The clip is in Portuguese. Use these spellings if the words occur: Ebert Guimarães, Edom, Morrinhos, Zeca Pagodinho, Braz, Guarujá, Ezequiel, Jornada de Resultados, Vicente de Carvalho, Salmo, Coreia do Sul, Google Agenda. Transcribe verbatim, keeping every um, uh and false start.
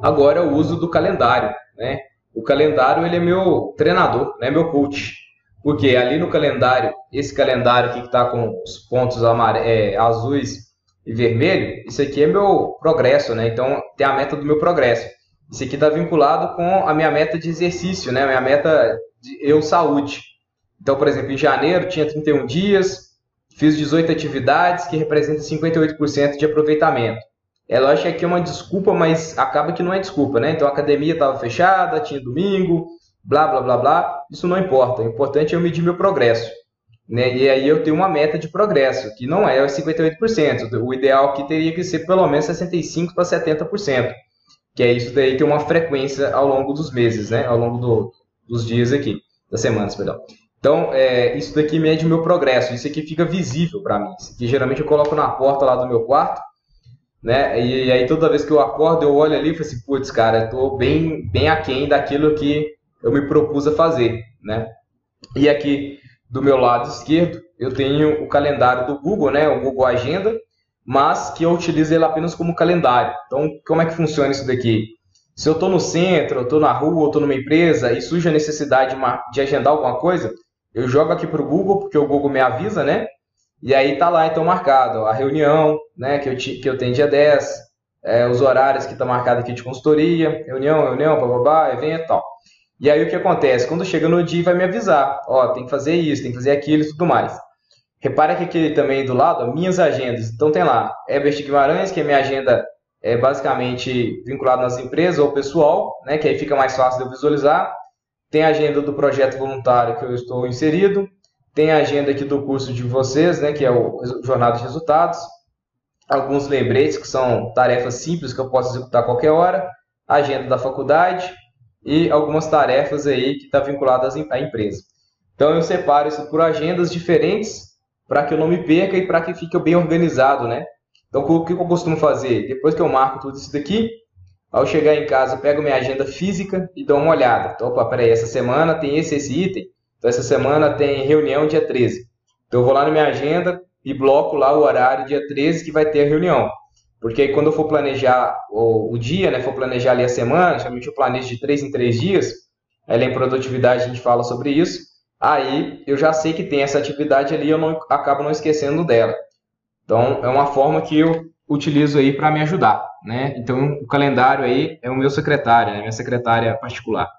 agora o uso do calendário, né? O calendário, ele é meu treinador, né? Meu coach. Porque ali no calendário, esse calendário aqui que está com os pontos amare... é, azuis e vermelho, isso aqui é meu progresso, né? Então, tem a meta do meu progresso. Isso aqui está vinculado com a minha meta de exercício, né? Minha meta de eu saúde. Então, por exemplo, em janeiro tinha trinta e um dias, fiz dezoito atividades, que representa cinquenta e oito por cento de aproveitamento. É lógico que aqui é uma desculpa, mas acaba que não é desculpa, né? Então a academia estava fechada, tinha domingo, blá, blá, blá, blá. Isso não importa. O importante é eu medir meu progresso, né? E aí eu tenho uma meta de progresso, que não é cinquenta e oito por cento. O ideal aqui teria que ser pelo menos sessenta e cinco por cento para setenta por cento. Que é isso daí ter uma frequência ao longo dos meses, né? Ao longo do, dos dias aqui, das semanas, perdão. Então, é, isso daqui mede o meu progresso. Isso aqui fica visível para mim. Isso aqui geralmente eu coloco na porta lá do meu quarto, né? E, e aí toda vez que eu acordo, eu olho ali e falo assim, putz, cara, eu tô bem, bem aquém daquilo que eu me propus a fazer, né? E aqui do meu lado esquerdo, eu tenho o calendário do Google, né? O Google Agenda, mas que eu utilizo ele apenas como calendário. Então, como é que funciona isso daqui? Se eu tô no centro, eu tô na rua, eu tô numa empresa e surge a necessidade de, uma, de agendar alguma coisa, eu jogo aqui pro Google, porque o Google me avisa, né? E aí tá lá então marcado, ó, a reunião, né, que eu, te, que eu tenho dia dez, é, os horários que tá marcado aqui de consultoria, reunião, reunião, bababá, evento e tal. E aí o que acontece? Quando chega no dia vai me avisar, ó, tem que fazer isso, tem que fazer aquilo e tudo mais. Repara que aqui também do lado, ó, minhas agendas, então tem lá, Ebert Guimarães, que é minha agenda é, basicamente vinculada nas empresas ou pessoal, né, que aí fica mais fácil de eu visualizar. Tem a agenda do projeto voluntário que eu estou inserido, tem a agenda aqui do curso de vocês, né, que é o Jornada de Resultados, alguns lembretes que são tarefas simples que eu posso executar a qualquer hora, a agenda da faculdade e algumas tarefas aí que estão vinculadas à empresa. Então eu separo isso por agendas diferentes para que eu não me perca e para que fique bem organizado, né? Então o que eu costumo fazer? Depois que eu marco tudo isso daqui, ao chegar em casa, eu pego minha agenda física e dou uma olhada. Então, opa, peraí, essa semana tem esse, esse item. Então, essa semana tem reunião dia treze. Então, eu vou lá na minha agenda e bloco lá o horário dia treze que vai ter a reunião. Porque aí, quando eu for planejar o, o dia, né, for planejar ali a semana, geralmente eu planejo de três em três dias, aí, lá em produtividade a gente fala sobre isso, aí eu já sei que tem essa atividade ali e eu não, acabo não esquecendo dela. Então, é uma forma que eu utilizo aí para me ajudar, né? Então, o calendário aí é o meu secretário, né? Minha secretária particular.